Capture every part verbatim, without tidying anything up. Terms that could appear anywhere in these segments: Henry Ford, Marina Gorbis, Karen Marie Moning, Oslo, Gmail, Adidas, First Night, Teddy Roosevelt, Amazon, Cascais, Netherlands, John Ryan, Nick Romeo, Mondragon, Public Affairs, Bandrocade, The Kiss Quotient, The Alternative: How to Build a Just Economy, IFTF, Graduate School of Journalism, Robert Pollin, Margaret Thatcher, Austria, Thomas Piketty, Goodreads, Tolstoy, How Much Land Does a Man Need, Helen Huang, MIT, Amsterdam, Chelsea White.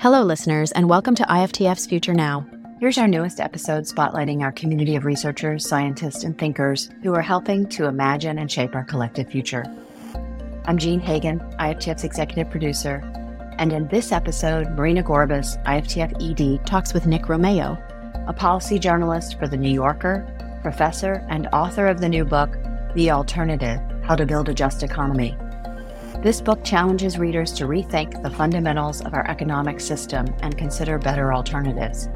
Hello, listeners, and welcome to I F T F's Future Now. Here's our newest episode spotlighting our community of researchers, scientists, and thinkers who are helping to imagine and shape our collective future. I'm Jean Hagen, I F T F's executive producer, and in this episode, Marina Gorbis, I F T F E D, talks with Nick Romeo, a policy journalist for The New Yorker, professor, and author of the new book, The Alternative: How to Build a Just Economy. This book challenges readers to rethink the fundamentals of our economic system and consider better alternatives.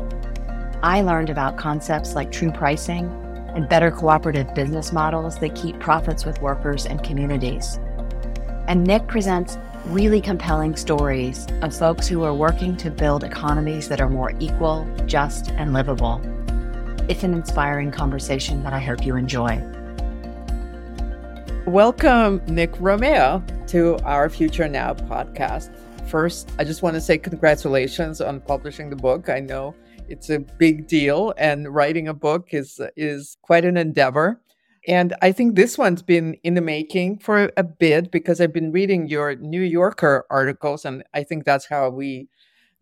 I learned about concepts like true pricing and better cooperative business models that keep profits with workers and communities. And Nick presents really compelling stories of folks who are working to build economies that are more equal, just, and livable. It's an inspiring conversation that I hope you enjoy. Welcome, Nick Romeo, to our Future Now podcast. First, I just want to say congratulations on publishing the book. I know it's a big deal, and writing a book is is quite an endeavor. And I think this one's been in the making for a bit because I've been reading your New Yorker articles, and I think that's how we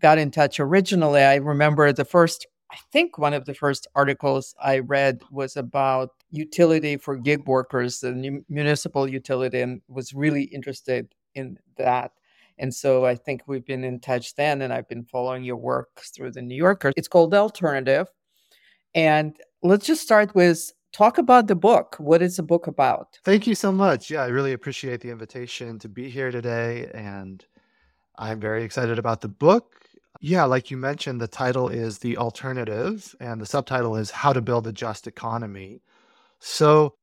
got in touch originally. I remember the first, I think one of the first articles I read was about utility for gig workers, the municipal utility, and was really interested in that. And so I think we've been in touch then, and I've been following your work through the New Yorker. It's called The Alternative. And let's just start with, talk about the book. What is the book about? Thank you so much. Yeah, I really appreciate the invitation to be here today. And I'm very excited about the book. Yeah, like you mentioned, the title is The Alternative, and the subtitle is How to Build a Just Economy. So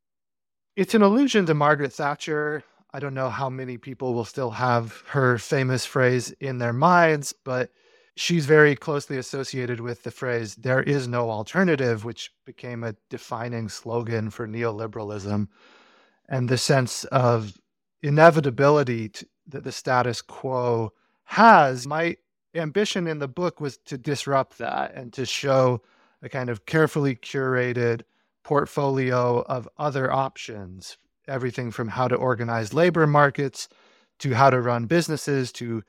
it's an allusion to Margaret Thatcher. I don't know how many people will still have her famous phrase in their minds, but she's very closely associated with the phrase, there is no alternative, which became a defining slogan for neoliberalism and the sense of inevitability that the status quo has. My ambition in the book was to disrupt that and to show a kind of carefully curated portfolio of other options, everything from how to organize labor markets to how to run businesses to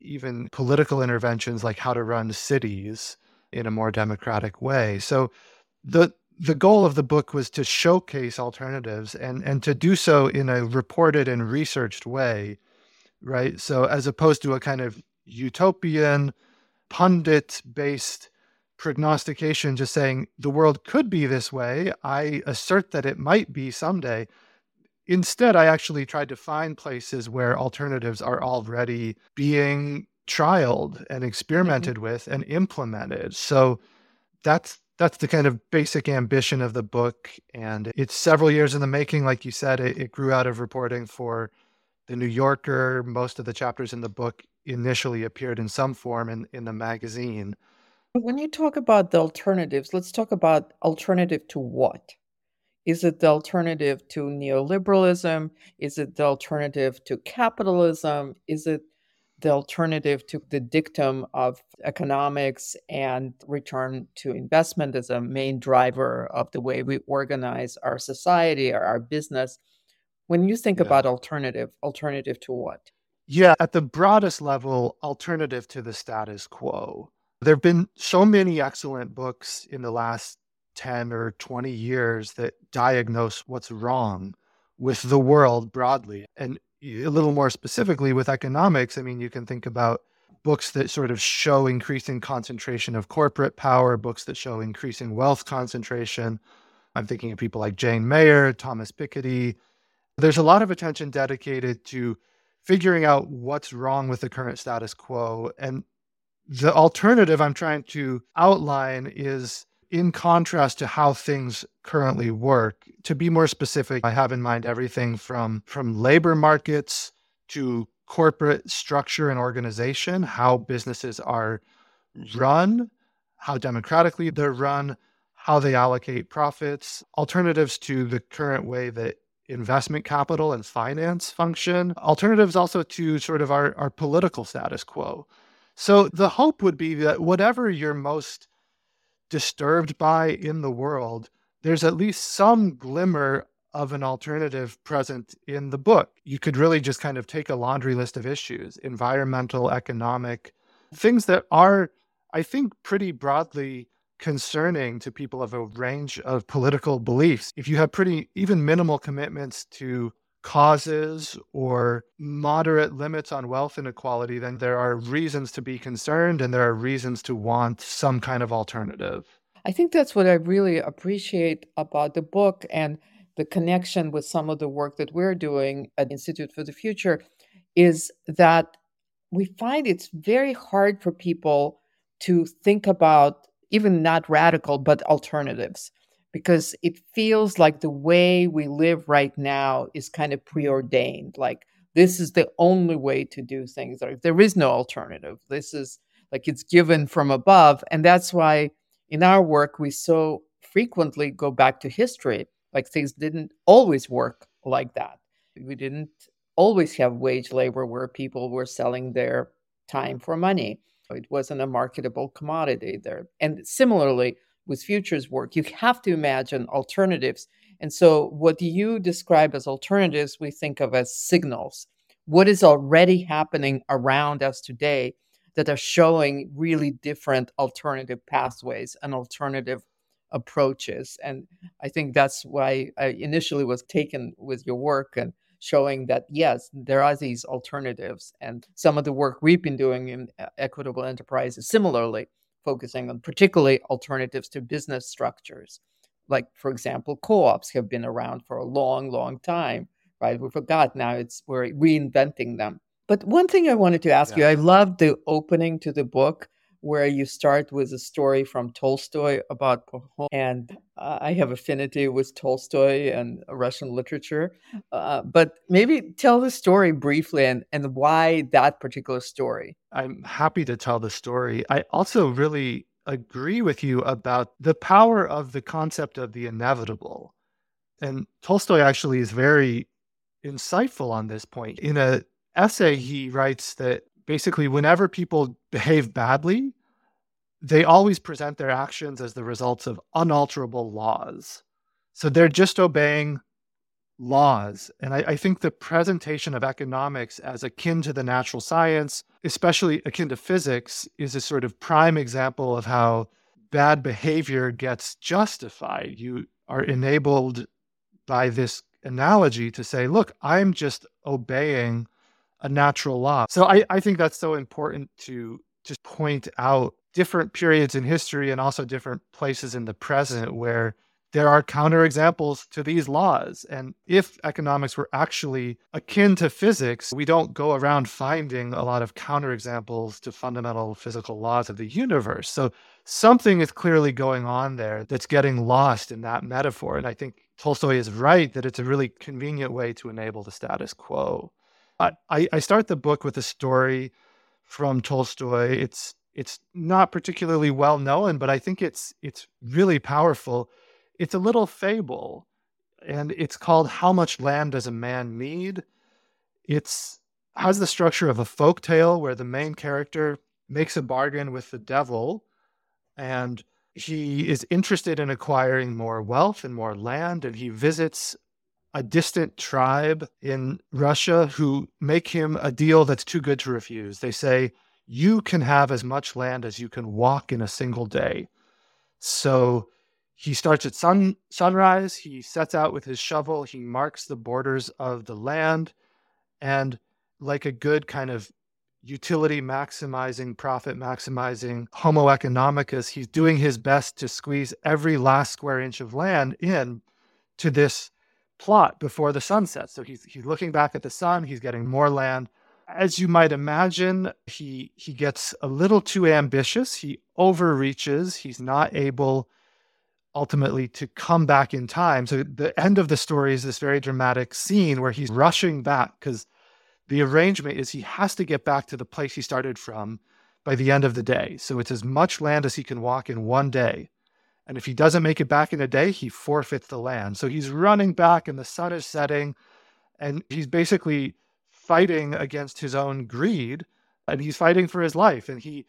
even political interventions like how to run cities in a more democratic way. So the the goal of the book was to showcase alternatives and, and to do so in a reported and researched way, right? So as opposed to a kind of utopian, pundit-based prognostication, just saying the world could be this way, I assert that it might be someday. Instead, I actually tried to find places where alternatives are already being trialed and experimented mm-hmm. with and implemented. So that's that's the kind of basic ambition of the book. And it's several years in the making. Like you said, it, it grew out of reporting for The New Yorker. Most of the chapters in the book initially appeared in some form in, in the magazine. When you talk about the alternatives, let's talk about alternative to what? Is it the alternative to neoliberalism? Is it the alternative to capitalism? Is it the alternative to the dictum of economics and return to investment as a main driver of the way we organize our society or our business? When you think yeah. about alternative, alternative to what? Yeah, at the broadest level, alternative to the status quo. There have been so many excellent books in the last ten or twenty years that diagnose what's wrong with the world broadly. And a little more specifically with economics, I mean, you can think about books that sort of show increasing concentration of corporate power, books that show increasing wealth concentration. I'm thinking of people like Jane Mayer, Thomas Piketty. There's a lot of attention dedicated to figuring out what's wrong with the current status quo. And the alternative I'm trying to outline is in contrast to how things currently work. To be more specific, I have in mind everything from, from labor markets to corporate structure and organization, how businesses are run, how democratically they're run, how they allocate profits, alternatives to the current way that investment capital and finance function, alternatives also to sort of our, our political status quo. So the hope would be that whatever you're most disturbed by in the world, there's at least some glimmer of an alternative present in the book. You could really just kind of take a laundry list of issues: environmental, economic, things that are, I think, pretty broadly concerning to people of a range of political beliefs. If you have pretty, even minimal commitments to causes or moderate limits on wealth inequality, then there are reasons to be concerned and there are reasons to want some kind of alternative. I think that's what I really appreciate about the book and the connection with some of the work that we're doing at Institute for the Future is that we find it's very hard for people to think about even not radical, but alternatives, because it feels like the way we live right now is kind of preordained. Like, this is the only way to do things, or if there is no alternative, this is like it's given from above. And that's why in our work, we so frequently go back to history. Like, things didn't always work like that. We didn't always have wage labor where people were selling their time for money. It wasn't a marketable commodity there. And similarly, with futures work, you have to imagine alternatives. And so what you describe as alternatives, we think of as signals. What is already happening around us today that are showing really different alternative pathways and alternative approaches. And I think that's why I initially was taken with your work and showing that, yes, there are these alternatives. And some of the work we've been doing in Equitable Enterprise is similarly focusing on particularly alternatives to business structures. Like, for example, co-ops have been around for a long, long time, right? We forgot now it's we're reinventing them. But one thing I wanted to ask yeah. you, I love the opening to the book where you start with a story from Tolstoy about Pollin. And uh, I have affinity with Tolstoy and Russian literature. Uh, but maybe tell the story briefly and, and why that particular story. I'm happy to tell the story. I also really agree with you about the power of the concept of the inevitable. And Tolstoy actually is very insightful on this point. In an essay, he writes that basically, whenever people behave badly, they always present their actions as the results of unalterable laws. So they're just obeying laws. And I, I think the presentation of economics as akin to the natural science, especially akin to physics, is a sort of prime example of how bad behavior gets justified. You are enabled by this analogy to say, look, I'm just obeying a natural law. So I, I think that's so important to just point out different periods in history and also different places in the present where there are counterexamples to these laws. And if economics were actually akin to physics, we don't go around finding a lot of counterexamples to fundamental physical laws of the universe. So something is clearly going on there that's getting lost in that metaphor. And I think Tolstoy is right that it's a really convenient way to enable the status quo. I, I start the book with a story from Tolstoy. It's it's not particularly well known, but I think it's it's really powerful. It's a little fable, and it's called "How Much Land Does a Man Need?" It's has the structure of a folk tale where the main character makes a bargain with the devil, and he is interested in acquiring more wealth and more land, and he visits a distant tribe in Russia who make him a deal that's too good to refuse. They say, you can have as much land as you can walk in a single day. So he starts at sun, sunrise, he sets out with his shovel, he marks the borders of the land, and like a good kind of utility maximizing, profit maximizing homo economicus, he's doing his best to squeeze every last square inch of land in to this plot before the sun sets. So he's he's looking back at the sun, he's getting more land. As you might imagine, he he gets a little too ambitious, he overreaches, he's not able ultimately to come back in time. So the end of the story is this very dramatic scene where he's rushing back because the arrangement is he has to get back to the place he started from by the end of the day. So it's as much land as he can walk in one day. And if he doesn't make it back in a day, he forfeits the land. So he's running back and the sun is setting and he's basically fighting against his own greed and he's fighting for his life. And he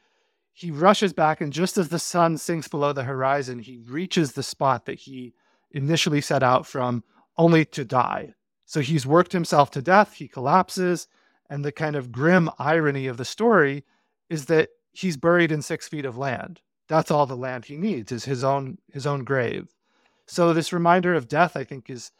he rushes back and just as the sun sinks below the horizon, he reaches the spot that he initially set out from only to die. So he's worked himself to death, he collapses. And the kind of grim irony of the story is that he's buried in six feet of land. That's all the land he needs is his own his own grave. So this reminder of death, I think, is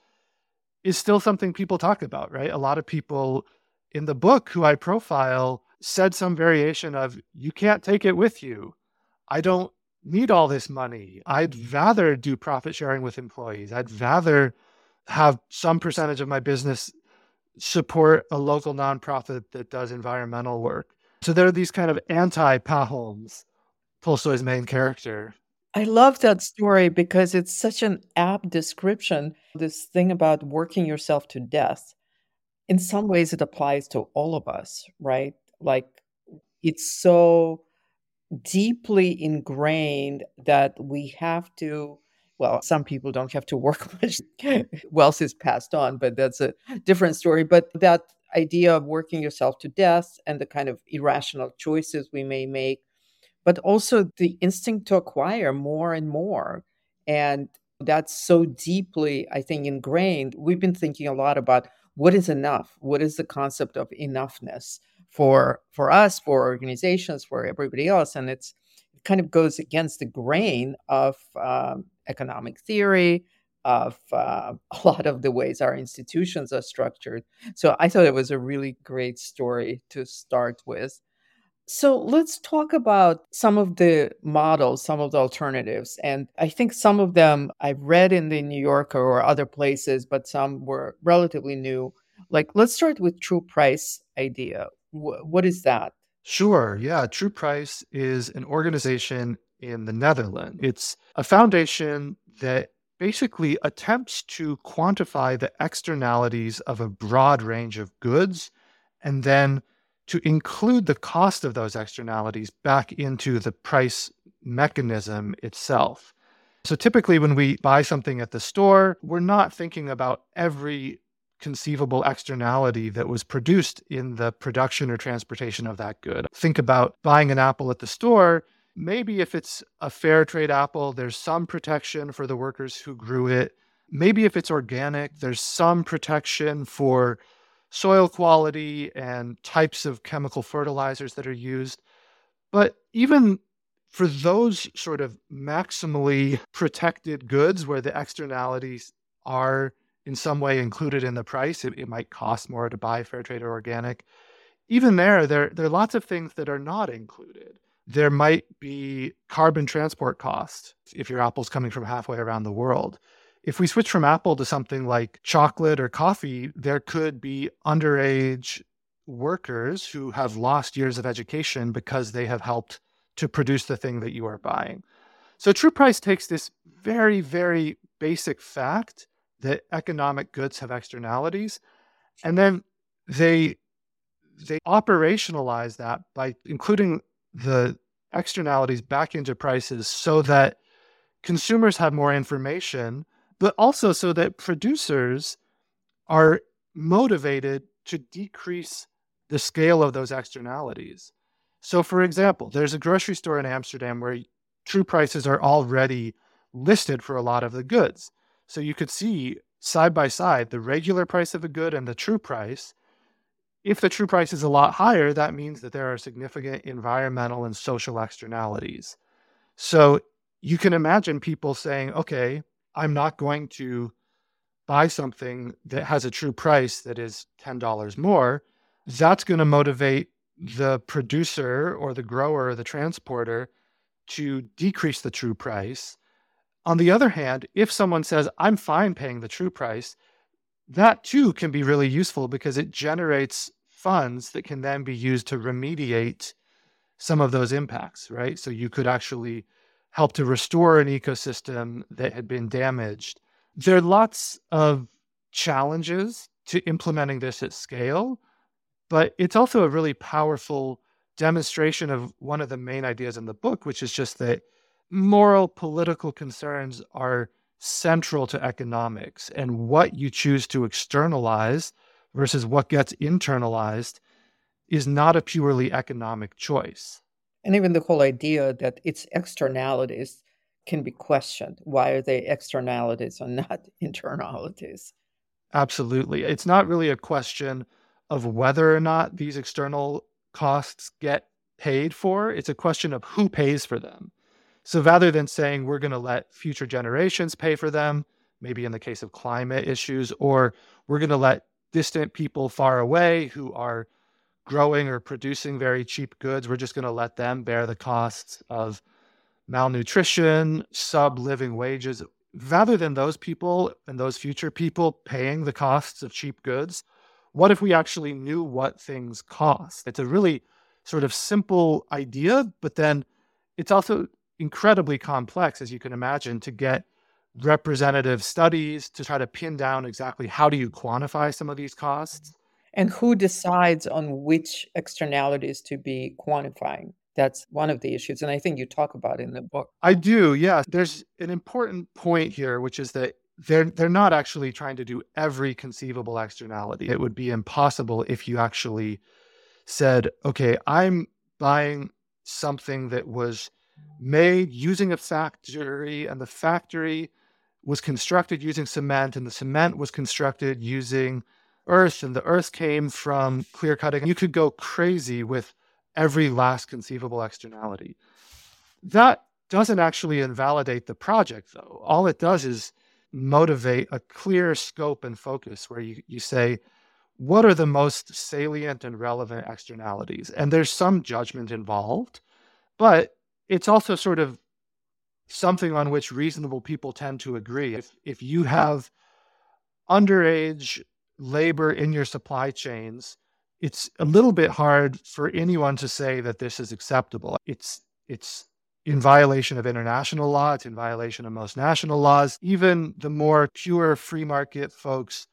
is still something people talk about, right? A lot of people in the book who I profile said some variation of, you can't take it with you. I don't need all this money. I'd rather do profit sharing with employees. I'd rather have some percentage of my business support a local nonprofit that does environmental work. So there are these kind of anti-Paholms, Tolstoy's main character. I love that story because it's such an apt description, this thing about working yourself to death. In some ways, it applies to all of us, right? Like, it's so deeply ingrained that we have to, well, some people don't have to work much. Wealth is passed on, but that's a different story. But that idea of working yourself to death and the kind of irrational choices we may make, but also the instinct to acquire more and more. And that's so deeply, I think, ingrained. We've been thinking a lot about what is enough? What is the concept of enoughness for, for us, for organizations, for everybody else? And it's, it kind of goes against the grain of um, economic theory, of uh, a lot of the ways our institutions are structured. So I thought it was a really great story to start with. So let's talk about some of the models, some of the alternatives. And I think some of them I've read in The New Yorker or other places, but some were relatively new. Like, let's start with True Price idea. W- what is that? Sure. Yeah. True Price is an organization in the Netherlands. It's a foundation that basically attempts to quantify the externalities of a broad range of goods and then to include the cost of those externalities back into the price mechanism itself. So typically when we buy something at the store, we're not thinking about every conceivable externality that was produced in the production or transportation of that good. Think about buying an apple at the store. Maybe if it's a fair trade apple, there's some protection for the workers who grew it. Maybe if it's organic, there's some protection for soil quality and types of chemical fertilizers that are used. But even for those sort of maximally protected goods where the externalities are in some way included in the price, it, it might cost more to buy fair trade or organic. Even there, there, there are lots of things that are not included. There might be carbon transport costs if your apple's coming from halfway around the world. If we switch from apple to something like chocolate or coffee, there could be underage workers who have lost years of education because they have helped to produce the thing that you are buying. So True Price takes this very, very basic fact that economic goods have externalities, and then they they operationalize that by including the externalities back into prices so that consumers have more information, but also so that producers are motivated to decrease the scale of those externalities. So, for example, there's a grocery store in Amsterdam where true prices are already listed for a lot of the goods. So you could see side by side the regular price of a good and the true price. If the true price is a lot higher, that means that there are significant environmental and social externalities. So you can imagine people saying, okay, I'm not going to buy something that has a true price that is ten dollars more. That's going to motivate the producer or the grower or the transporter to decrease the true price. On the other hand, if someone says, I'm fine paying the true price, that too can be really useful because it generates funds that can then be used to remediate some of those impacts, right? So you could actually help to restore an ecosystem that had been damaged. There are lots of challenges to implementing this at scale, but it's also a really powerful demonstration of one of the main ideas in the book, which is just that moral political concerns are central to economics, and what you choose to externalize versus what gets internalized is not a purely economic choice. And even the whole idea that its externalities can be questioned. Why are they externalities and not internalities? Absolutely. It's not really a question of whether or not these external costs get paid for, it's a question of who pays for them. So rather than saying we're going to let future generations pay for them, maybe in the case of climate issues, or we're going to let distant people far away who are growing or producing very cheap goods, we're just going to let them bear the costs of malnutrition, sub-living wages. Rather than those people and those future people paying the costs of cheap goods, what if we actually knew what things cost? It's a really sort of simple idea, but then it's also incredibly complex, as you can imagine, to get representative studies to try to pin down exactly how do you quantify some of these costs. And who decides on which externalities to be quantifying? That's one of the issues. And I think you talk about it in the book. I do, yeah. There's an important point here, which is that they're, they're not actually trying to do every conceivable externality. It would be impossible if you actually said, okay, I'm buying something that was made using a factory, and the factory was constructed using cement, and the cement was constructed using earth, and the earth came from clear cutting. You could go crazy with every last conceivable externality. That doesn't actually invalidate the project, though. All it does is motivate a clear scope and focus where you, you say, what are the most salient and relevant externalities? And there's some judgment involved, but it's also sort of something on which reasonable people tend to agree. If, if you have underage labor in your supply chains, it's a little bit hard for anyone to say that this is acceptable. It's it's in violation of international law. It's in violation of most national laws. Even the more pure free market folks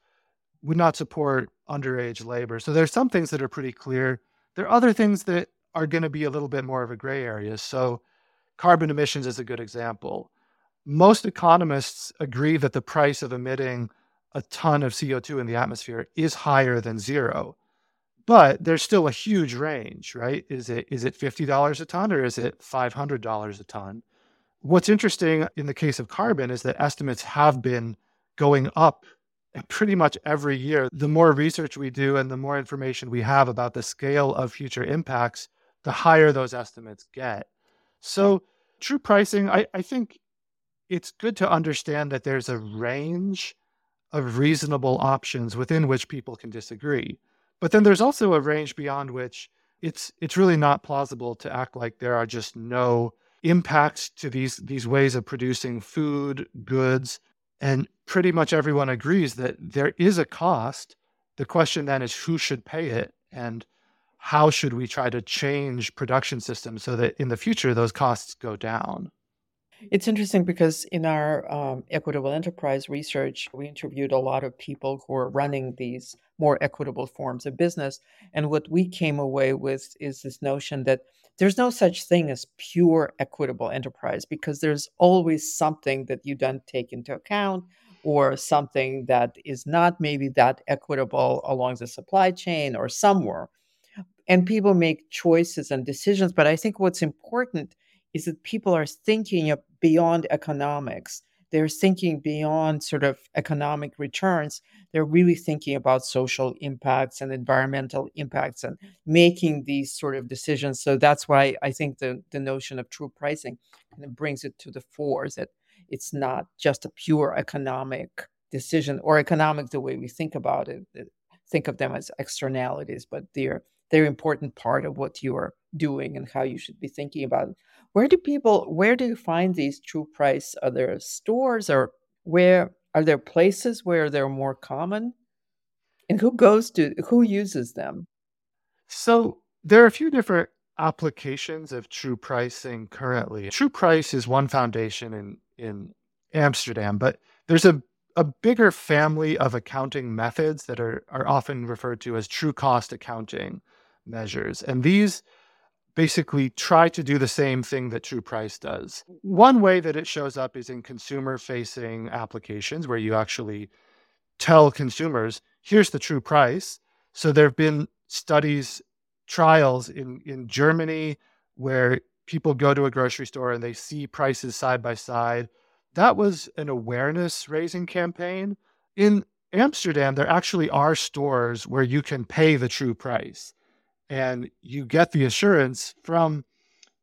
would not support underage labor. So there's some things that are pretty clear. There are other things that are going to be a little bit more of a gray area. So carbon emissions is a good example. Most economists agree that the price of emitting a ton of C O two in the atmosphere is higher than zero. But there's still a huge range, right? Is it is it fifty dollars a ton or is it five hundred dollars a ton? What's interesting in the case of carbon is that estimates have been going up pretty much every year. The more research we do and the more information we have about the scale of future impacts, the higher those estimates get. So true pricing, I, I think it's good to understand that there's a range of reasonable options within which people can disagree. But then there's also a range beyond which it's it's really not plausible to act like there are just no impacts to these these ways of producing food, goods. And pretty much everyone agrees that there is a cost. The question then is who should pay it and how should we try to change production systems so that in the future those costs go down? It's interesting because in our um, equitable enterprise research, we interviewed a lot of people who are running these more equitable forms of business. And what we came away with is this notion that there's no such thing as pure equitable enterprise because there's always something that you don't take into account or something that is not maybe that equitable along the supply chain or somewhere. And people make choices and decisions. But I think what's important is that people are thinking of beyond economics. They're thinking beyond sort of economic returns. They're really thinking about social impacts and environmental impacts and making these sort of decisions. So that's why I think the, the notion of true pricing kind of brings it to the fore that it's not just a pure economic decision or economic the way we think about it, think of them as externalities, but they're they're important part of what you are doing and how you should be thinking about it. Where do people, where do you find these true price? Are there stores or where, are there places where they're more common? And who goes to, who uses them? So there are a few different applications of true pricing currently. True price is one foundation in, in Amsterdam, but there's a a bigger family of accounting methods that are, are often referred to as true cost accounting measures. And these basically try to do the same thing that true price does. One way that it shows up is in consumer-facing applications where you actually tell consumers, here's the true price. So there have been studies, trials in, in Germany where people go to a grocery store and they see prices side by side. That was an awareness-raising campaign. In Amsterdam, there actually are stores where you can pay the true price. And you get the assurance from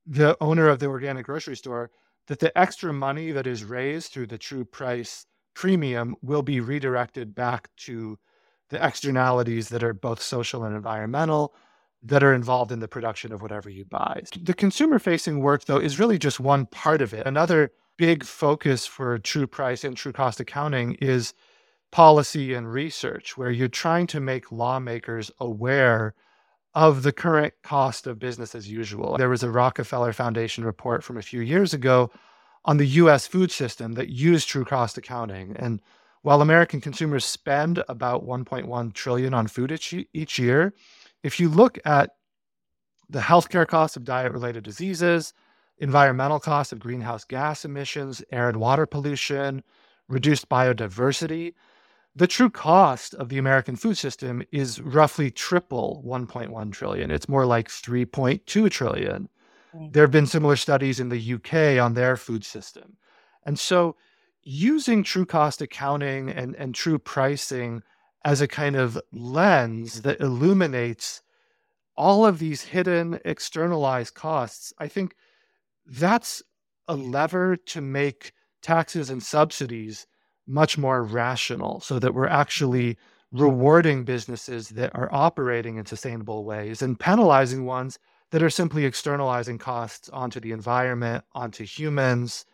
the owner of the organic grocery store that the extra money that is raised through the true price premium will be redirected back to the externalities that are both social and environmental that are involved in the production of whatever you buy. The consumer-facing work, though, is really just one part of it. Another big focus for true price and true cost accounting is policy and research, where you're trying to make lawmakers aware of the current cost of business as usual. There was a Rockefeller Foundation report from a few years ago on the U S food system that used true cost accounting. And while American consumers spend about one point one trillion dollars on food each, each year, if you look at the healthcare costs of diet-related diseases, environmental costs of greenhouse gas emissions, air and water pollution, reduced biodiversity, the true cost of the American food system is roughly triple one point one trillion dollars. It's more like three point two trillion dollars. Right. There have been similar studies in the U K on their food system. And so using true cost accounting and, and true pricing as a kind of lens that illuminates all of these hidden externalized costs, I think that's a lever to make taxes and subsidies much more rational, so that we're actually rewarding businesses that are operating in sustainable ways and penalizing ones that are simply externalizing costs onto the environment, onto humans,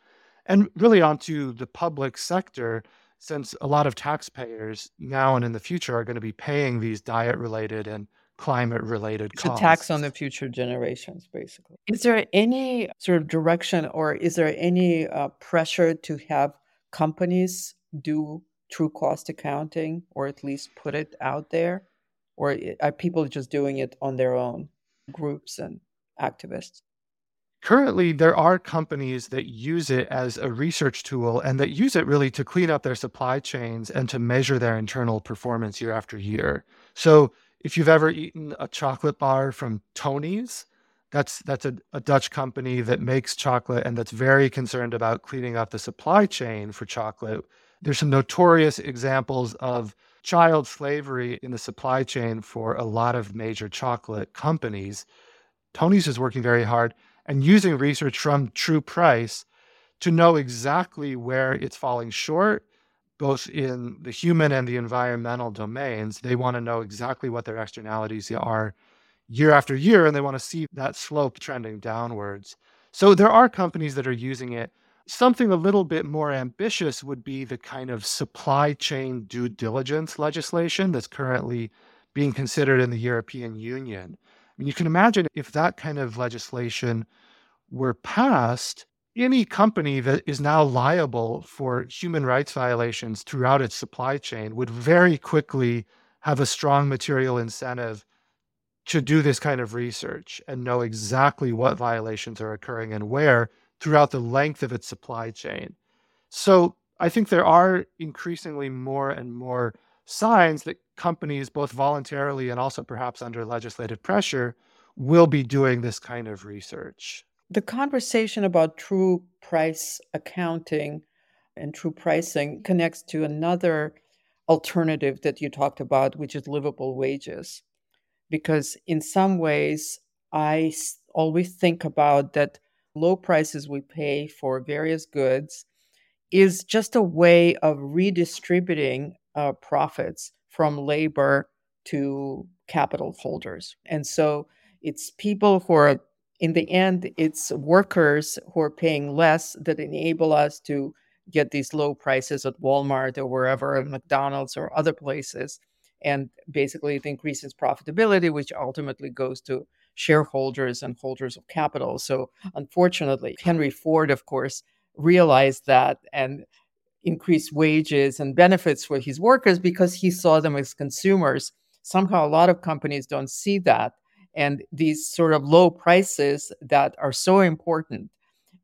and really onto the public sector, since a lot of taxpayers now and in the future are going to be paying these diet-related and climate-related it's costs. It's a tax on the future generations, basically. Is there any sort of direction, or is there any uh, pressure to have companies do true cost accounting, or at least put it out there? Or are people just doing it on their own, groups and activists? Currently, there are companies that use it as a research tool and that use it really to clean up their supply chains and to measure their internal performance year after year. So if you've ever eaten a chocolate bar from Tony's, that's that's a, a Dutch company that makes chocolate and that's very concerned about cleaning up the supply chain for chocolate. There's some notorious examples of child slavery in the supply chain for a lot of major chocolate companies. Tony's is working very hard and using research from True Price to know exactly where it's falling short, both in the human and the environmental domains. They want to know exactly what their externalities are year after year, and they want to see that slope trending downwards. So there are companies that are using it. Something a little bit more ambitious would be the kind of supply chain due diligence legislation that's currently being considered in the European Union. I mean, you can imagine if that kind of legislation were passed, any company that is now liable for human rights violations throughout its supply chain would very quickly have a strong material incentive to do this kind of research and know exactly what violations are occurring and where throughout the length of its supply chain. So I think there are increasingly more and more signs that companies, both voluntarily and also perhaps under legislative pressure, will be doing this kind of research. The conversation about true price accounting and true pricing connects to another alternative that you talked about, which is livable wages. Because in some ways, I always think about that low prices we pay for various goods is just a way of redistributing uh, profits from labor to capital holders. And so it's people who are, in the end, it's workers who are paying less that enable us to get these low prices at Walmart or wherever, at McDonald's or other places. And basically, it increases profitability, which ultimately goes to shareholders and holders of capital. So unfortunately, Henry Ford, of course, realized that and increased wages and benefits for his workers because he saw them as consumers. Somehow, a lot of companies don't see that. And these sort of low prices that are so important.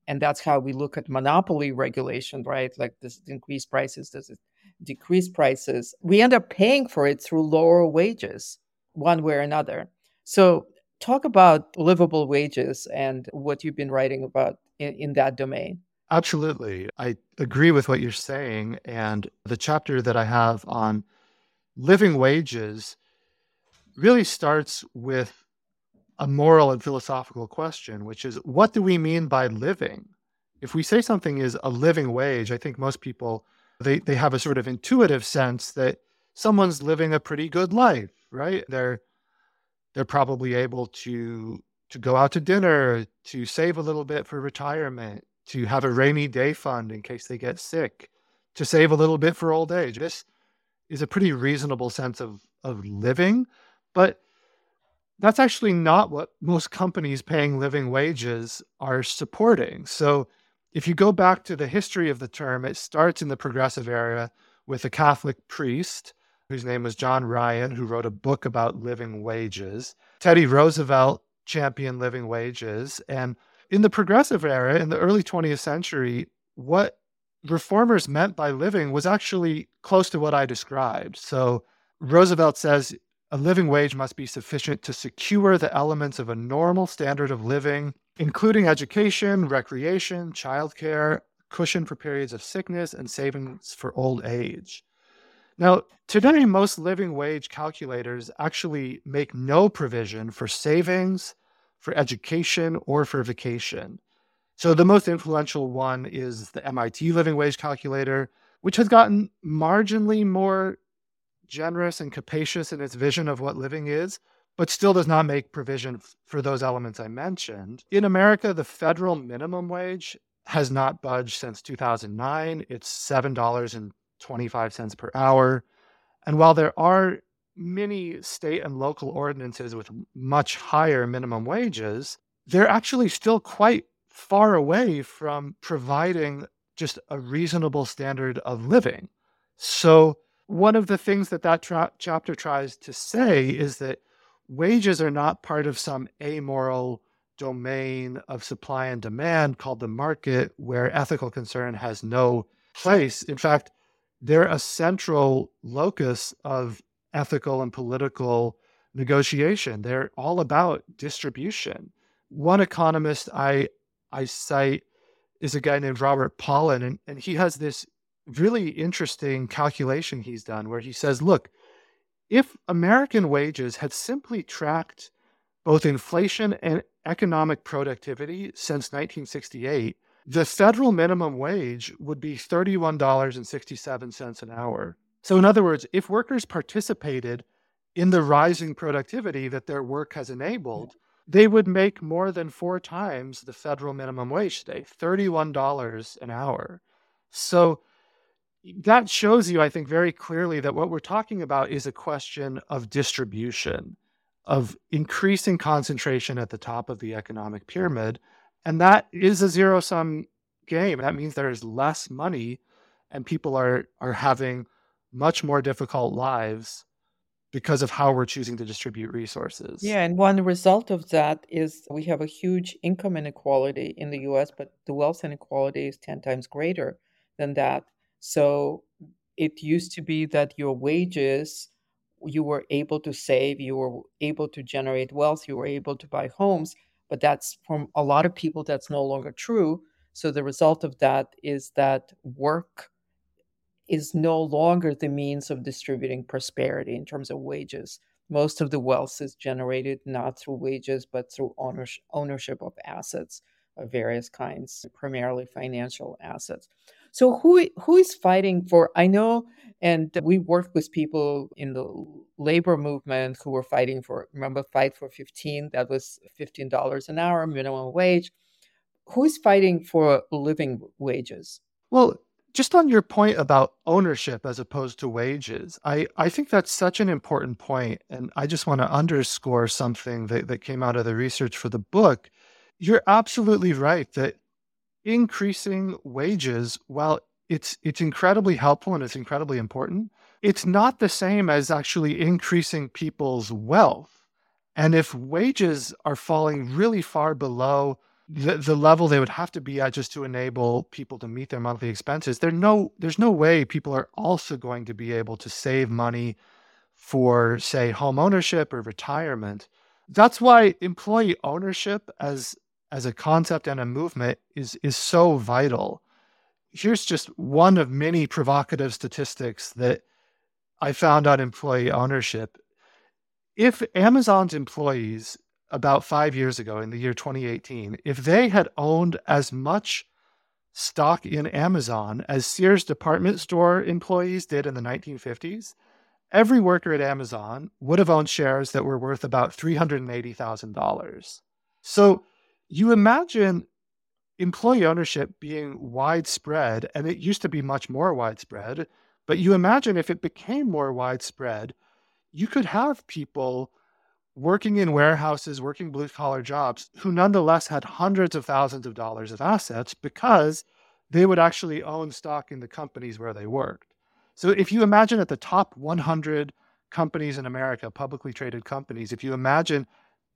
And that's how we look at monopoly regulation, right? Like, does it increase prices? Does it decrease prices? We end up paying for it through lower wages, one way or another. So talk about livable wages and what you've been writing about in, in that domain. Absolutely. I agree with what you're saying. And the chapter that I have on living wages really starts with a moral and philosophical question, which is, what do we mean by living? If we say something is a living wage, I think most people, they, they have a sort of intuitive sense that someone's living a pretty good life, right? They're they're probably able to to go out to dinner, to save a little bit for retirement, to have a rainy day fund in case they get sick, to save a little bit for old age. This is a pretty reasonable sense of, of living, but that's actually not what most companies paying living wages are supporting. So if you go back to the history of the term, it starts in the Progressive era with a Catholic priest whose name was John Ryan, who wrote a book about living wages. Teddy Roosevelt championed living wages. And in the Progressive era, in the early twentieth century, what reformers meant by living was actually close to what I described. So Roosevelt says a living wage must be sufficient to secure the elements of a normal standard of living, including education, recreation, childcare, cushion for periods of sickness, and savings for old age. Now, today, most living wage calculators actually make no provision for savings, for education, or for vacation. So the most influential one is the M I T living wage calculator, which has gotten marginally more generous and capacious in its vision of what living is, but still does not make provision f- for those elements I mentioned. In America, the federal minimum wage has not budged since two thousand nine. It's seven dollars and twenty-five cents per hour. And while there are many state and local ordinances with much higher minimum wages, they're actually still quite far away from providing just a reasonable standard of living. So one of the things that that tra- chapter tries to say is that wages are not part of some amoral domain of supply and demand called the market, where ethical concern has no place. In fact, they're a central locus of ethical and political negotiation. They're all about distribution. One economist I I cite is a guy named Robert Pollin, and, and he has this really interesting calculation he's done where he says, look, if American wages had simply tracked both inflation and economic productivity since nineteen sixty-eight, the federal minimum wage would be thirty-one dollars and sixty-seven cents an hour. So in other words, if workers participated in the rising productivity that their work has enabled, they would make more than four times the federal minimum wage today, thirty-one dollars an hour. So that shows you, I think, very clearly that what we're talking about is a question of distribution, of increasing concentration at the top of the economic pyramid. And that is a zero-sum game. That means there is less money and people are, are having much more difficult lives because of how we're choosing to distribute resources. Yeah, and one result of that is we have a huge income inequality in the U S, but the wealth inequality is ten times greater than that. So it used to be that your wages, you were able to save, you were able to generate wealth, you were able to buy homes. But that's, from a lot of people, that's no longer true. So the result of that is that work is no longer the means of distributing prosperity in terms of wages. Most of the wealth is generated not through wages, but through ownership of assets of various kinds, primarily financial assets. So who who is fighting for, I know, and we worked with people in the labor movement who were fighting for, remember, Fight for fifteen, that was fifteen dollars an hour, minimum wage. Who is fighting for living wages? Well, just on your point about ownership as opposed to wages, I, I think that's such an important point. And I just want to underscore something that, that came out of the research for the book. You're absolutely right that increasing wages, while it's it's incredibly helpful and it's incredibly important, it's not the same as actually increasing people's wealth. And if wages are falling really far below the, the level they would have to be at just to enable people to meet their monthly expenses, there no there's no way people are also going to be able to save money for, say, home ownership or retirement. That's why employee ownership as as a concept and a movement is, is so vital. Here's just one of many provocative statistics that I found on employee ownership. If Amazon's employees about five years ago in the year twenty eighteen, if they had owned as much stock in Amazon as Sears department store employees did in the nineteen fifties, every worker at Amazon would have owned shares that were worth about three hundred eighty thousand dollars. So you imagine employee ownership being widespread, and it used to be much more widespread, but you imagine if it became more widespread, you could have people working in warehouses, working blue-collar jobs, who nonetheless had hundreds of thousands of dollars of assets because they would actually own stock in the companies where they worked. So if you imagine at the top one hundred companies in America, publicly traded companies, if you imagine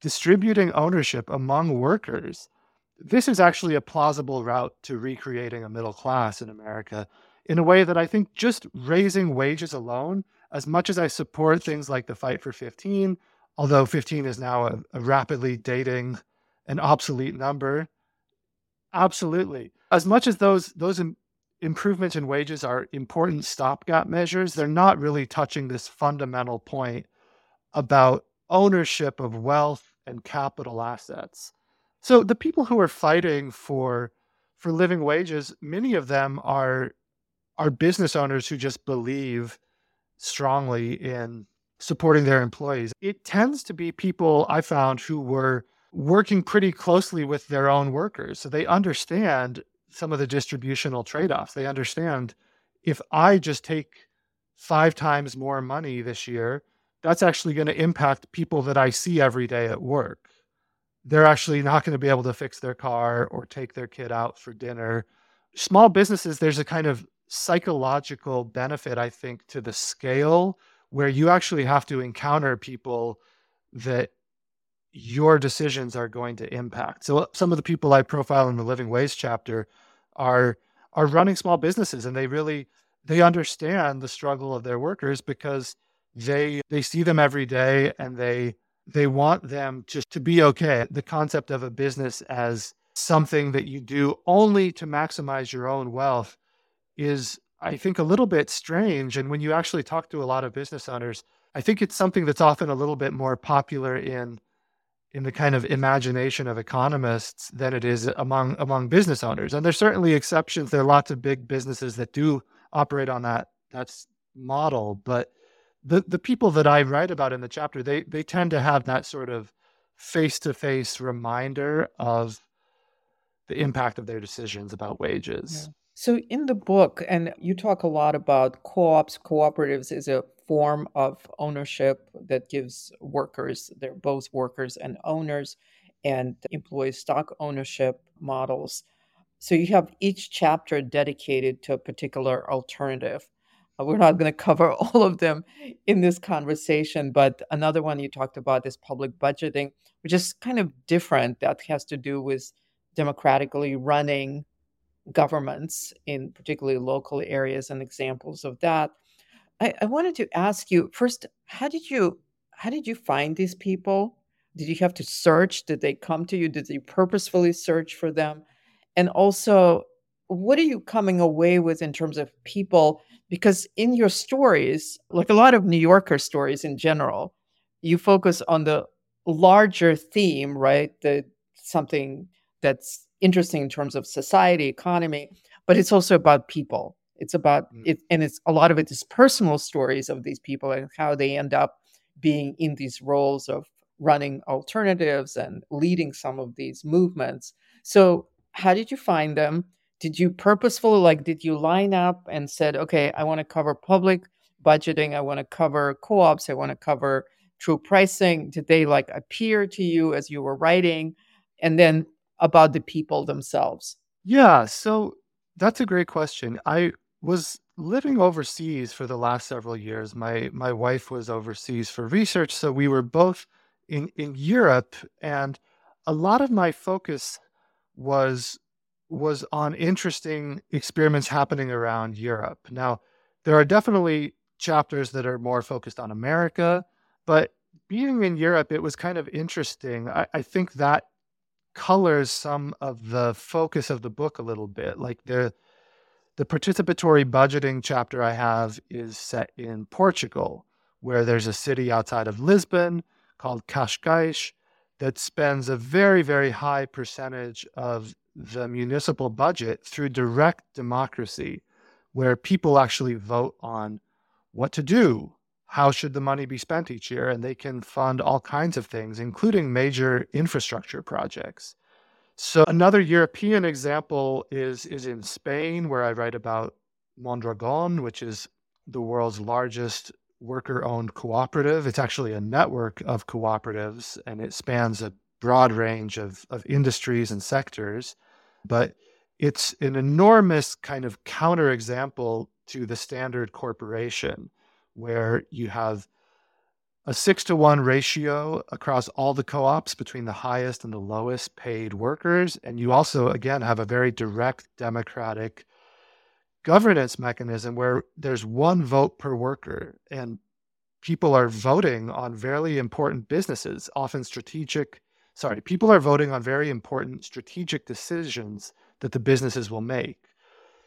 distributing ownership among workers, this is actually a plausible route to recreating a middle class in America in a way that I think just raising wages alone, as much as I support things like the fight for fifteen, although fifteen is now a, a rapidly dating and obsolete number, absolutely. As much as those those im- improvements in wages are important stopgap measures, they're not really touching this fundamental point about ownership of wealth and capital assets. So the people who are fighting for for living wages, many of them are are business owners who just believe strongly in supporting their employees. It tends to be people I found who were working pretty closely with their own workers. So they understand some of the distributional trade-offs. They understand if I just take five times more money this year, that's actually going to impact people that I see every day at work. They're actually not going to be able to fix their car or take their kid out for dinner. Small businesses, there's a kind of psychological benefit, I think, to the scale where you actually have to encounter people that your decisions are going to impact. So some of the people I profile in the Living Wage chapter are are running small businesses, and they really, they understand the struggle of their workers because they they see them every day, and they they want them to, to be okay. The concept of a business as something that you do only to maximize your own wealth is, I think, a little bit strange. And when you actually talk to a lot of business owners, I think it's something that's often a little bit more popular in in the kind of imagination of economists than it is among among business owners. And there's certainly exceptions. There are lots of big businesses that do operate on that that's model. But the the people that I write about in the chapter, they they tend to have that sort of face-to-face reminder of the impact of their decisions about wages. Yeah. So in the book, and you talk a lot about co-ops, cooperatives is a form of ownership that gives workers, they're both workers and owners, and employee stock ownership models. So you have each chapter dedicated to a particular alternative. We're not going to cover all of them in this conversation, but another one you talked about is public budgeting, which is kind of different. That has to do with democratically running governments in particularly local areas and examples of that. I, I wanted to ask you first, how did you how did you find these people? Did you have to search? Did they come to you? Did you purposefully search for them? And also, what are you coming away with in terms of people? Because in your stories, like a lot of New Yorker stories in general, you focus on the larger theme, right? The something that's interesting in terms of society, economy, but it's also about people. It's about mm. it, and it's a lot of it is personal stories of these people and how they end up being in these roles of running alternatives and leading some of these movements. So, how did you find them? Did you purposefully, like, did you line up and said, okay, I want to cover public budgeting, I want to cover co-ops, I want to cover true pricing? Did they like appear to you as you were writing? And then about the people themselves? Yeah, so that's a great question. I was living overseas for the last several years. My my wife was overseas for research, so we were both in, in Europe, and a lot of my focus was was on interesting experiments happening around Europe. Now, there are definitely chapters that are more focused on America, but being in Europe, it was kind of interesting. I, I think that colors some of the focus of the book a little bit. Like the the participatory budgeting chapter I have is set in Portugal, where there's a city outside of Lisbon called Cascais that spends a very, very high percentage of the municipal budget through direct democracy, where people actually vote on what to do, how should the money be spent each year, and they can fund all kinds of things, including major infrastructure projects. So another European example is, is in Spain, where I write about Mondragon, which is the world's largest worker-owned cooperative. It's actually a network of cooperatives, and it spans a broad range of, of industries and sectors. But it's an enormous kind of counterexample to the standard corporation, where you have a six to one ratio across all the co-ops between the highest and the lowest paid workers. And you also, again, have a very direct democratic governance mechanism where there's one vote per worker, and people are voting on very important businesses, often strategic, sorry, people are voting on very important strategic decisions that the businesses will make.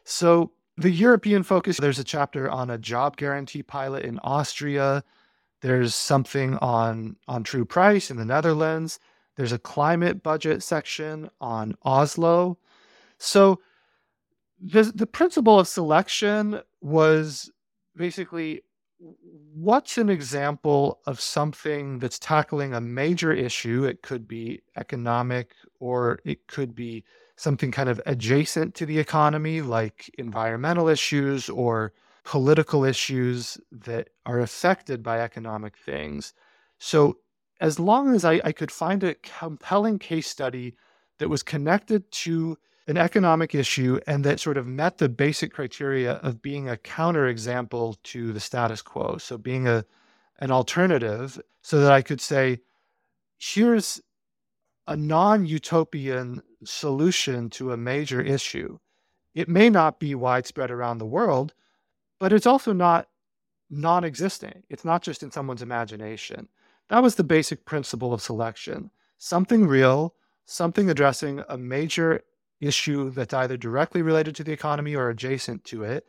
So the European focus, there's a chapter on a job guarantee pilot in Austria. There's something on, on True Price in the Netherlands. There's a climate budget section on Oslo. So the, the principle of selection was basically, what's an example of something that's tackling a major issue? It could be economic, or it could be something kind of adjacent to the economy, like environmental issues or political issues that are affected by economic things. So as long as I, I could find a compelling case study that was connected to an economic issue and that sort of met the basic criteria of being a counterexample to the status quo, so being a an alternative, so that I could say, here's a non-utopian solution to a major issue. It may not be widespread around the world, but it's also not non-existing. It's not just in someone's imagination. That was the basic principle of selection. Something real, something addressing a major issue that's either directly related to the economy or adjacent to it.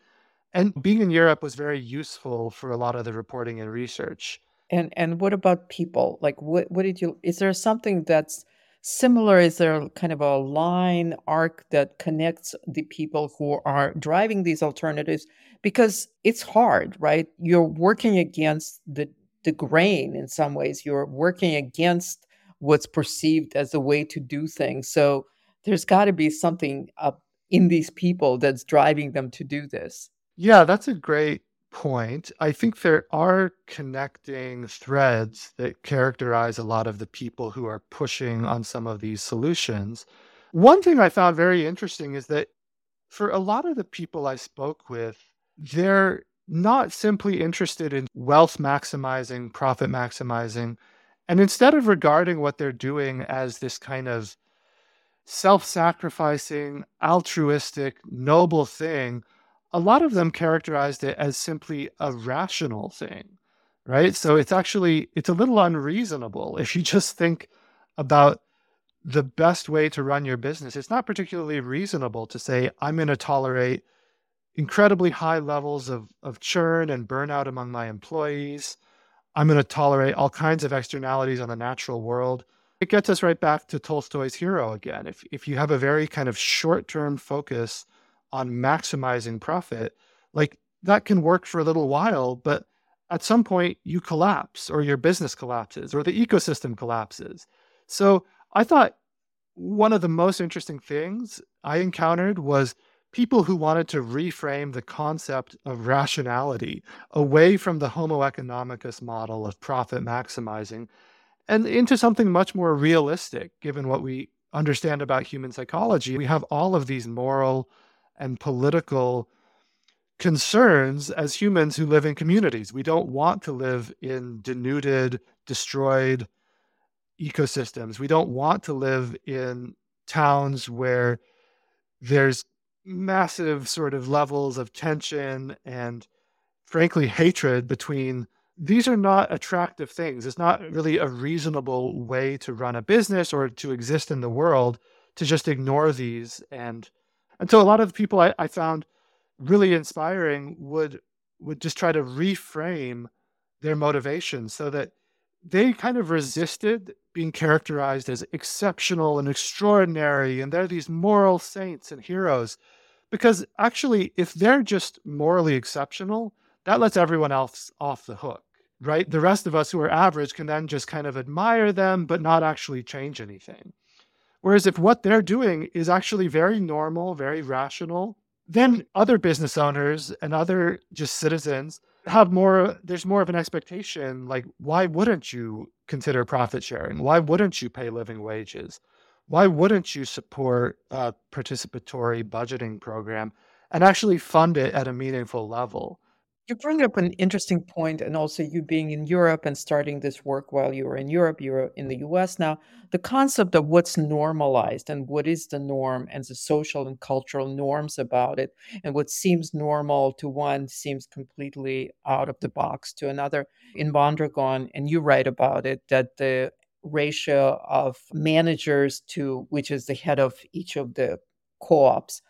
And being in Europe was very useful for a lot of the reporting and research. And and what about people? Like, what, what did you, is there something that's similar? Is there kind of a line arc that connects the people who are driving these alternatives? Because it's hard, right? You're working against the, the grain in some ways. You're working against what's perceived as the way to do things. So there's got to be something up in these people that's driving them to do this. Yeah, that's a great point. I think there are connecting threads that characterize a lot of the people who are pushing on some of these solutions. One thing I found very interesting is that for a lot of the people I spoke with, they're not simply interested in wealth maximizing, profit maximizing, and instead of regarding what they're doing as this kind of self-sacrificing, altruistic, noble thing, a lot of them characterized it as simply a rational thing, right? So it's actually, it's a little unreasonable if you just think about the best way to run your business. It's not particularly reasonable to say, I'm going to tolerate incredibly high levels of, of churn and burnout among my employees. I'm going to tolerate all kinds of externalities on the natural world. It gets us right back to Tolstoy's hero again. If if you have a very kind of short-term focus on maximizing profit, like that can work for a little while, but at some point you collapse, or your business collapses, or the ecosystem collapses. So I thought one of the most interesting things I encountered was people who wanted to reframe the concept of rationality away from the homo economicus model of profit maximizing, and into something much more realistic, given what we understand about human psychology. We have all of these moral and political concerns as humans who live in communities. We don't want to live in denuded, destroyed ecosystems. We don't want to live in towns where there's massive sort of levels of tension and, frankly, hatred between. These are not attractive things. It's not really a reasonable way to run a business or to exist in the world to just ignore these. And, and so a lot of the people I, I found really inspiring would, would just try to reframe their motivation so that they kind of resisted being characterized as exceptional and extraordinary, and they're these moral saints and heroes. Because actually, if they're just morally exceptional, that lets everyone else off the hook, right? The rest of us who are average can then just kind of admire them, but not actually change anything. Whereas if what they're doing is actually very normal, very rational, then other business owners and other just citizens have more, there's more of an expectation, like, why wouldn't you consider profit sharing? Why wouldn't you pay living wages? Why wouldn't you support a participatory budgeting program and actually fund it at a meaningful level? You bring up an interesting point, and also you being in Europe and starting this work while you were in Europe, you're in the U S now, the concept of what's normalized and what is the norm and the social and cultural norms about it, and what seems normal to one seems completely out of the box to another. In Mondragon, and you write about it, that the ratio of managers to, which is the head of each of the co-ops,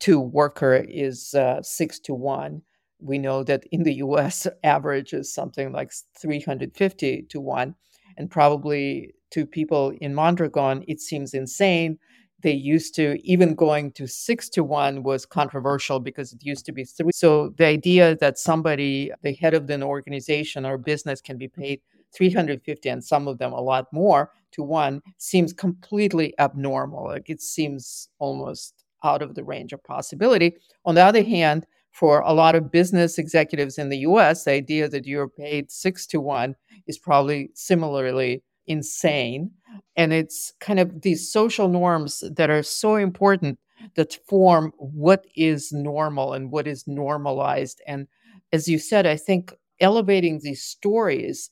to worker is uh, six to one. We know that in the U S average is something like three hundred fifty to one. And probably to people in Mondragon, it seems insane. They used to, even going to six to one was controversial because it used to be three. So the idea that somebody, the head of an organization or business, can be paid three hundred fifty, and some of them a lot more, to one seems completely abnormal. Like, it seems almost out of the range of possibility. On the other hand, for a lot of business executives in the U S, the idea that you're paid six to one is probably similarly insane. And it's kind of these social norms that are so important that form what is normal and what is normalized. And as you said, I think elevating these stories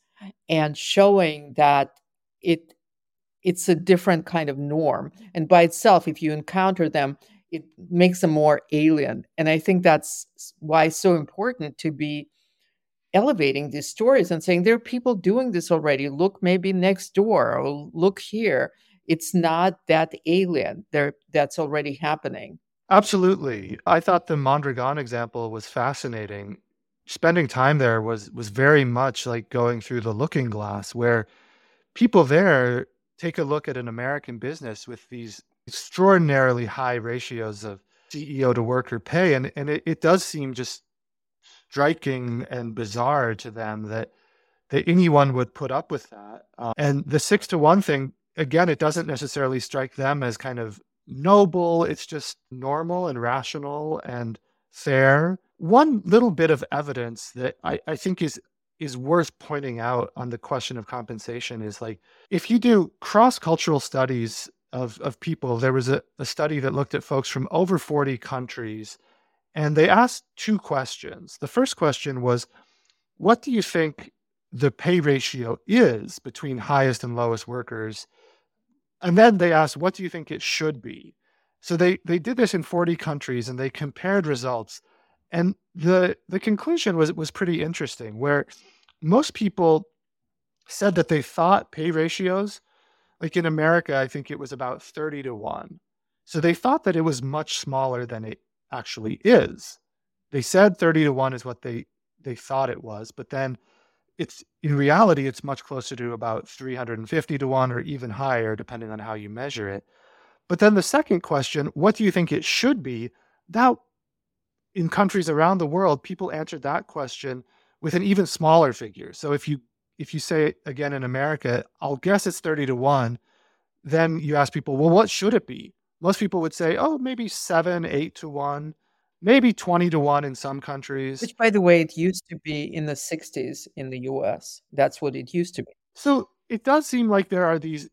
and showing that it it's a different kind of norm. And by itself, if you encounter them, it makes them more alien. And I think that's why it's so important to be elevating these stories and saying, there are people doing this already. Look, maybe next door, or look here. It's not that alien. There, that's already happening. Absolutely. I thought the Mondragon example was fascinating. Spending time there was was very much like going through the looking glass, where people there take a look at an American business with these extraordinarily high ratios of C E O to worker pay. And, and it, it does seem just striking and bizarre to them that, that anyone would put up with that. Um, and the six to one thing, again, it doesn't necessarily strike them as kind of noble. It's just normal and rational and fair. One little bit of evidence that I, I think is is worth pointing out on the question of compensation is, like, if you do cross-cultural studies Of, of people. There was a, a study that looked at folks from over forty countries, and they asked two questions. The first question was, what do you think the pay ratio is between highest and lowest workers? And then they asked, what do you think it should be? So they, they did this in forty countries, and they compared results. And the, the conclusion was, was pretty interesting, where most people said that they thought pay ratios, like in America, I think it was about thirty to one. So they thought that it was much smaller than it actually is. They said thirty to one is what they, they thought it was, but then it's in reality, it's much closer to about three hundred fifty to one or even higher, depending on how you measure it. But then the second question, what do you think it should be? That in countries around the world, people answered that question with an even smaller figure. So if you If you say, again, in America, I'll guess it's thirty to one, then you ask people, well, what should it be? Most people would say, oh, maybe seven, eight to one, maybe twenty to one in some countries. Which, by the way, it used to be in the sixties in the U S. That's what it used to be. So it does seem like there are these,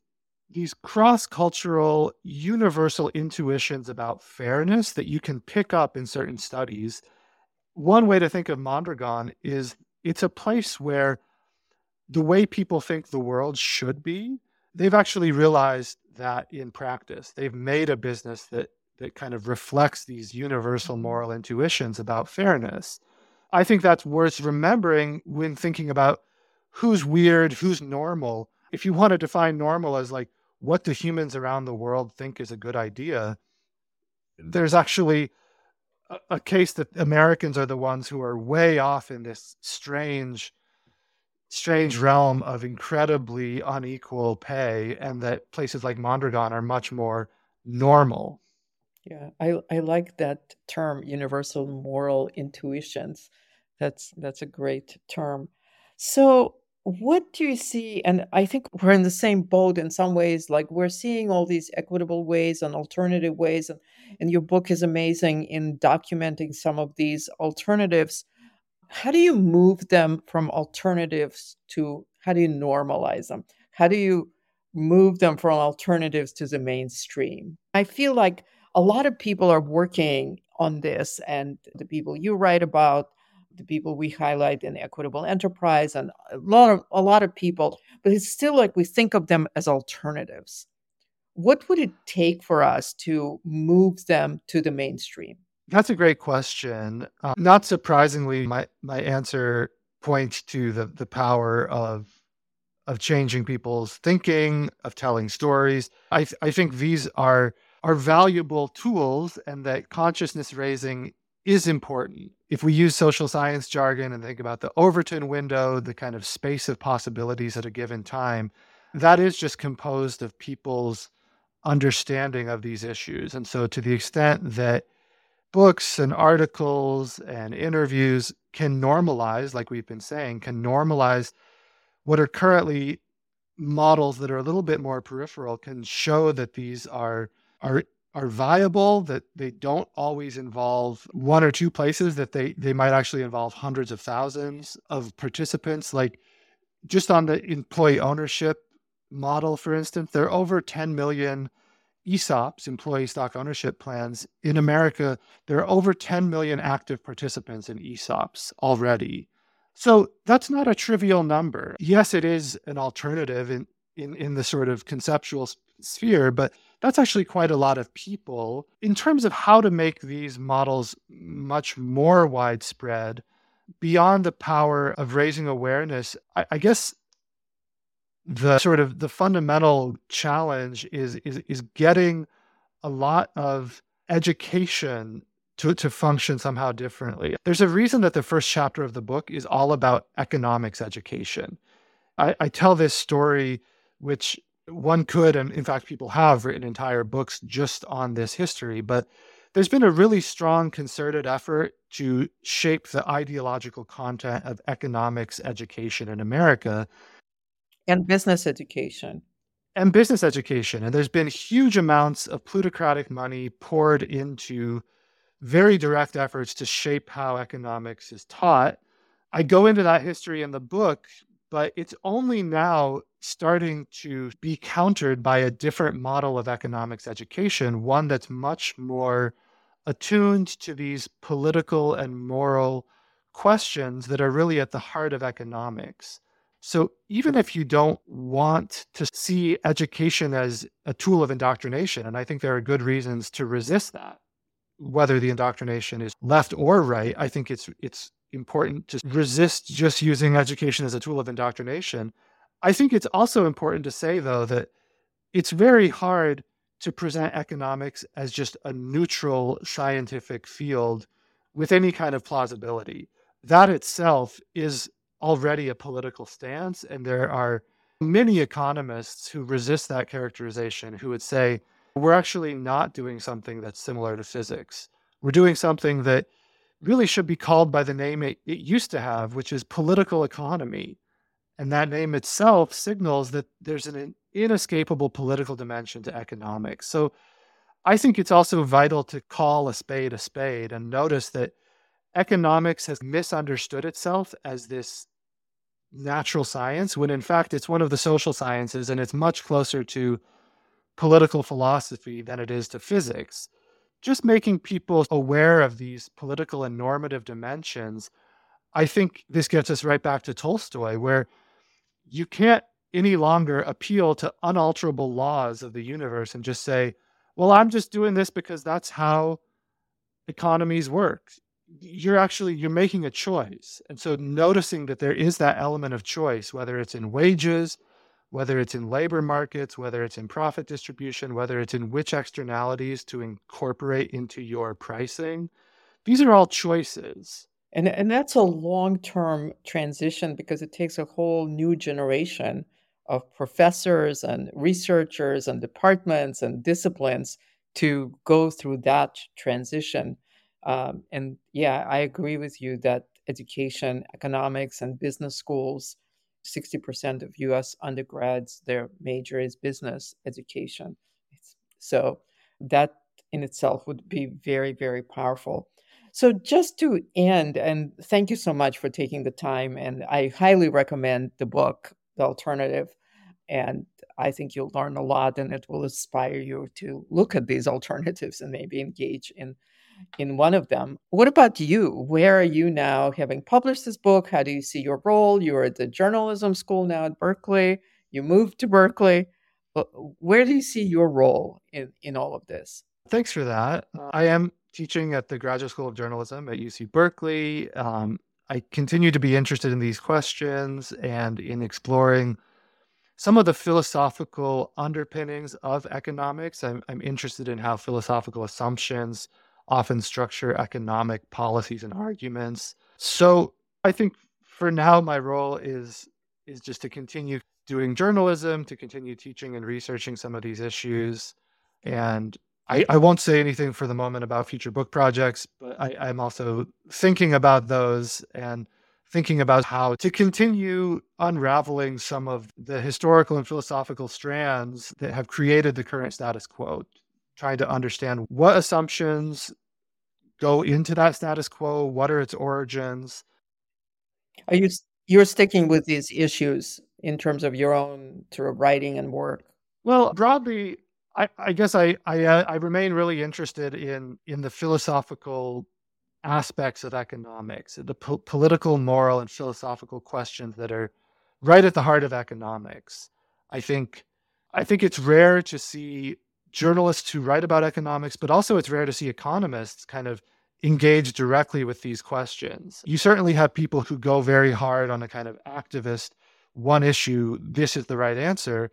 these cross-cultural, universal intuitions about fairness that you can pick up in certain studies. One way to think of Mondragon is it's a place where the way people think the world should be, they've actually realized that in practice. They've made a business that that kind of reflects these universal moral intuitions about fairness. I think that's worth remembering when thinking about who's weird, who's normal. If you want to define normal as like what do humans around the world think is a good idea, there's actually a, a case that Americans are the ones who are way off in this strange strange realm of incredibly unequal pay, and that places like Mondragon are much more normal. Yeah, I, I like that term, universal moral intuitions. That's that's a great term. So what do you see? And I think we're in the same boat in some ways, like we're seeing all these equitable ways and alternative ways. And, and your book is amazing in documenting some of these alternatives. How do you move them from alternatives to, how do you normalize them? How do you move them from alternatives to the mainstream? I feel like a lot of people are working on this, and the people you write about, the people we highlight in Equitable Enterprise, and a lot of a lot of people, but it's still like we think of them as alternatives. What would it take for us to move them to the mainstream? That's a great question. Uh, not surprisingly, my, my answer points to the, the power of of changing people's thinking, of telling stories. I th- I think these are are valuable tools, and that consciousness raising is important. If we use social science jargon and think about the Overton window, the kind of space of possibilities at a given time, that is just composed of people's understanding of these issues. And so to the extent that books and articles and interviews can normalize, like we've been saying, can normalize what are currently models that are a little bit more peripheral, can show that these are are are viable, that they don't always involve one or two places, that they, they might actually involve hundreds of thousands of participants. Like just on the employee ownership model, for instance, there are over ten million E S O Ps, employee stock ownership plans. In America, there are over ten million active participants in E S O Ps already. So that's not a trivial number. Yes, it is an alternative in, in, in the sort of conceptual sphere, but that's actually quite a lot of people. In terms of how to make these models much more widespread, beyond the power of raising awareness, I, I guess the sort of the fundamental challenge is, is, is getting a lot of education to, to function somehow differently. There's a reason that the first chapter of the book is all about economics education. I, I tell this story, which one could, and in fact, people have written entire books just on this history, but there's been a really strong concerted effort to shape the ideological content of economics education in America. And business education. And business education. And there's been huge amounts of plutocratic money poured into very direct efforts to shape how economics is taught. I go into that history in the book, but it's only now starting to be countered by a different model of economics education, one that's much more attuned to these political and moral questions that are really at the heart of economics. So even if you don't want to see education as a tool of indoctrination, and I think there are good reasons to resist that, whether the indoctrination is left or right, I think it's it's important to resist just using education as a tool of indoctrination. I think it's also important to say, though, that it's very hard to present economics as just a neutral scientific field with any kind of plausibility. That itself is already a political stance, and there are many economists who resist that characterization, who would say, we're actually not doing something that's similar to physics. We're doing something that really should be called by the name it, it used to have, which is political economy. And that name itself signals that there's an inescapable political dimension to economics. So I think it's also vital to call a spade a spade and notice that economics has misunderstood itself as this natural science, when in fact it's one of the social sciences, and it's much closer to political philosophy than it is to physics. Just making people aware of these political and normative dimensions, I think this gets us right back to Tolstoy, where you can't any longer appeal to unalterable laws of the universe and just say, well, I'm just doing this because that's how economies work. You're actually, you're making a choice. And so noticing that there is that element of choice, whether it's in wages, whether it's in labor markets, whether it's in profit distribution, whether it's in which externalities to incorporate into your pricing, these are all choices. And, and that's a long-term transition because it takes a whole new generation of professors and researchers and departments and disciplines to go through that transition. Um, and yeah, I agree with you that education, economics, and business schools, sixty percent of U S undergrads, their major is business education. It's, so that in itself would be very, very powerful. So just to end, and thank you so much for taking the time, and I highly recommend the book, The Alternative, and I think you'll learn a lot, and it will inspire you to look at these alternatives and maybe engage in in one of them. What about you? Where are you now having published this book? How do you see your role? You're at the journalism school now at Berkeley. You moved to Berkeley. Where do you see your role in, in all of this? Thanks for that. I am teaching at the Graduate School of Journalism at U C Berkeley. Um, I continue to be interested in these questions and in exploring some of the philosophical underpinnings of economics. I'm, I'm interested in how philosophical assumptions often structure economic policies and arguments. So I think for now, my role is, is just to continue doing journalism, to continue teaching and researching some of these issues. And I, I won't say anything for the moment about future book projects, but I, I'm also thinking about those and thinking about how to continue unraveling some of the historical and philosophical strands that have created the current status quo, trying to understand what assumptions go into that status quo, what are its origins. Are you you're sticking with these issues in terms of your own sort of writing and work? Well, broadly, I, I guess I I, uh, I remain really interested in in the philosophical aspects of economics, the po- political, moral, and philosophical questions that are right at the heart of economics. I think I think it's rare to see journalists who write about economics, but also it's rare to see economists kind of engage directly with these questions. You certainly have people who go very hard on a kind of activist, one issue, this is the right answer,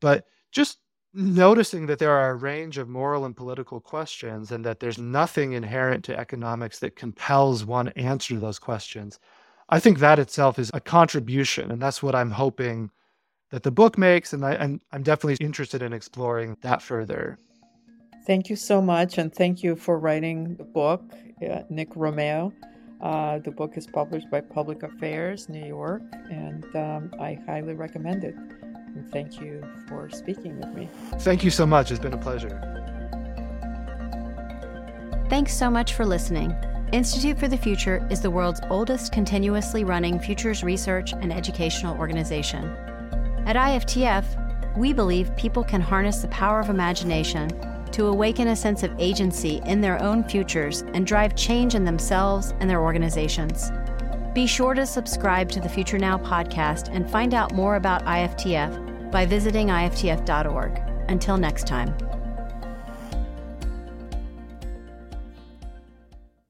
but just noticing that there are a range of moral and political questions and that there's nothing inherent to economics that compels one answer to those questions, I think that itself is a contribution. And that's what I'm hoping that the book makes. And I, I'm, I'm definitely interested in exploring that further. Thank you so much. And thank you for writing the book, uh, Nick Romeo. Uh, the book is published by Public Affairs, New York, and um, I highly recommend it. And thank you for speaking with me. Thank you so much. It's been a pleasure. Thanks so much for listening. Institute for the Future is the world's oldest continuously running futures research and educational organization. At I F T F, we believe people can harness the power of imagination to awaken a sense of agency in their own futures and drive change in themselves and their organizations. Be sure to subscribe to the Future Now podcast and find out more about I F T F by visiting I F T F dot org. Until next time.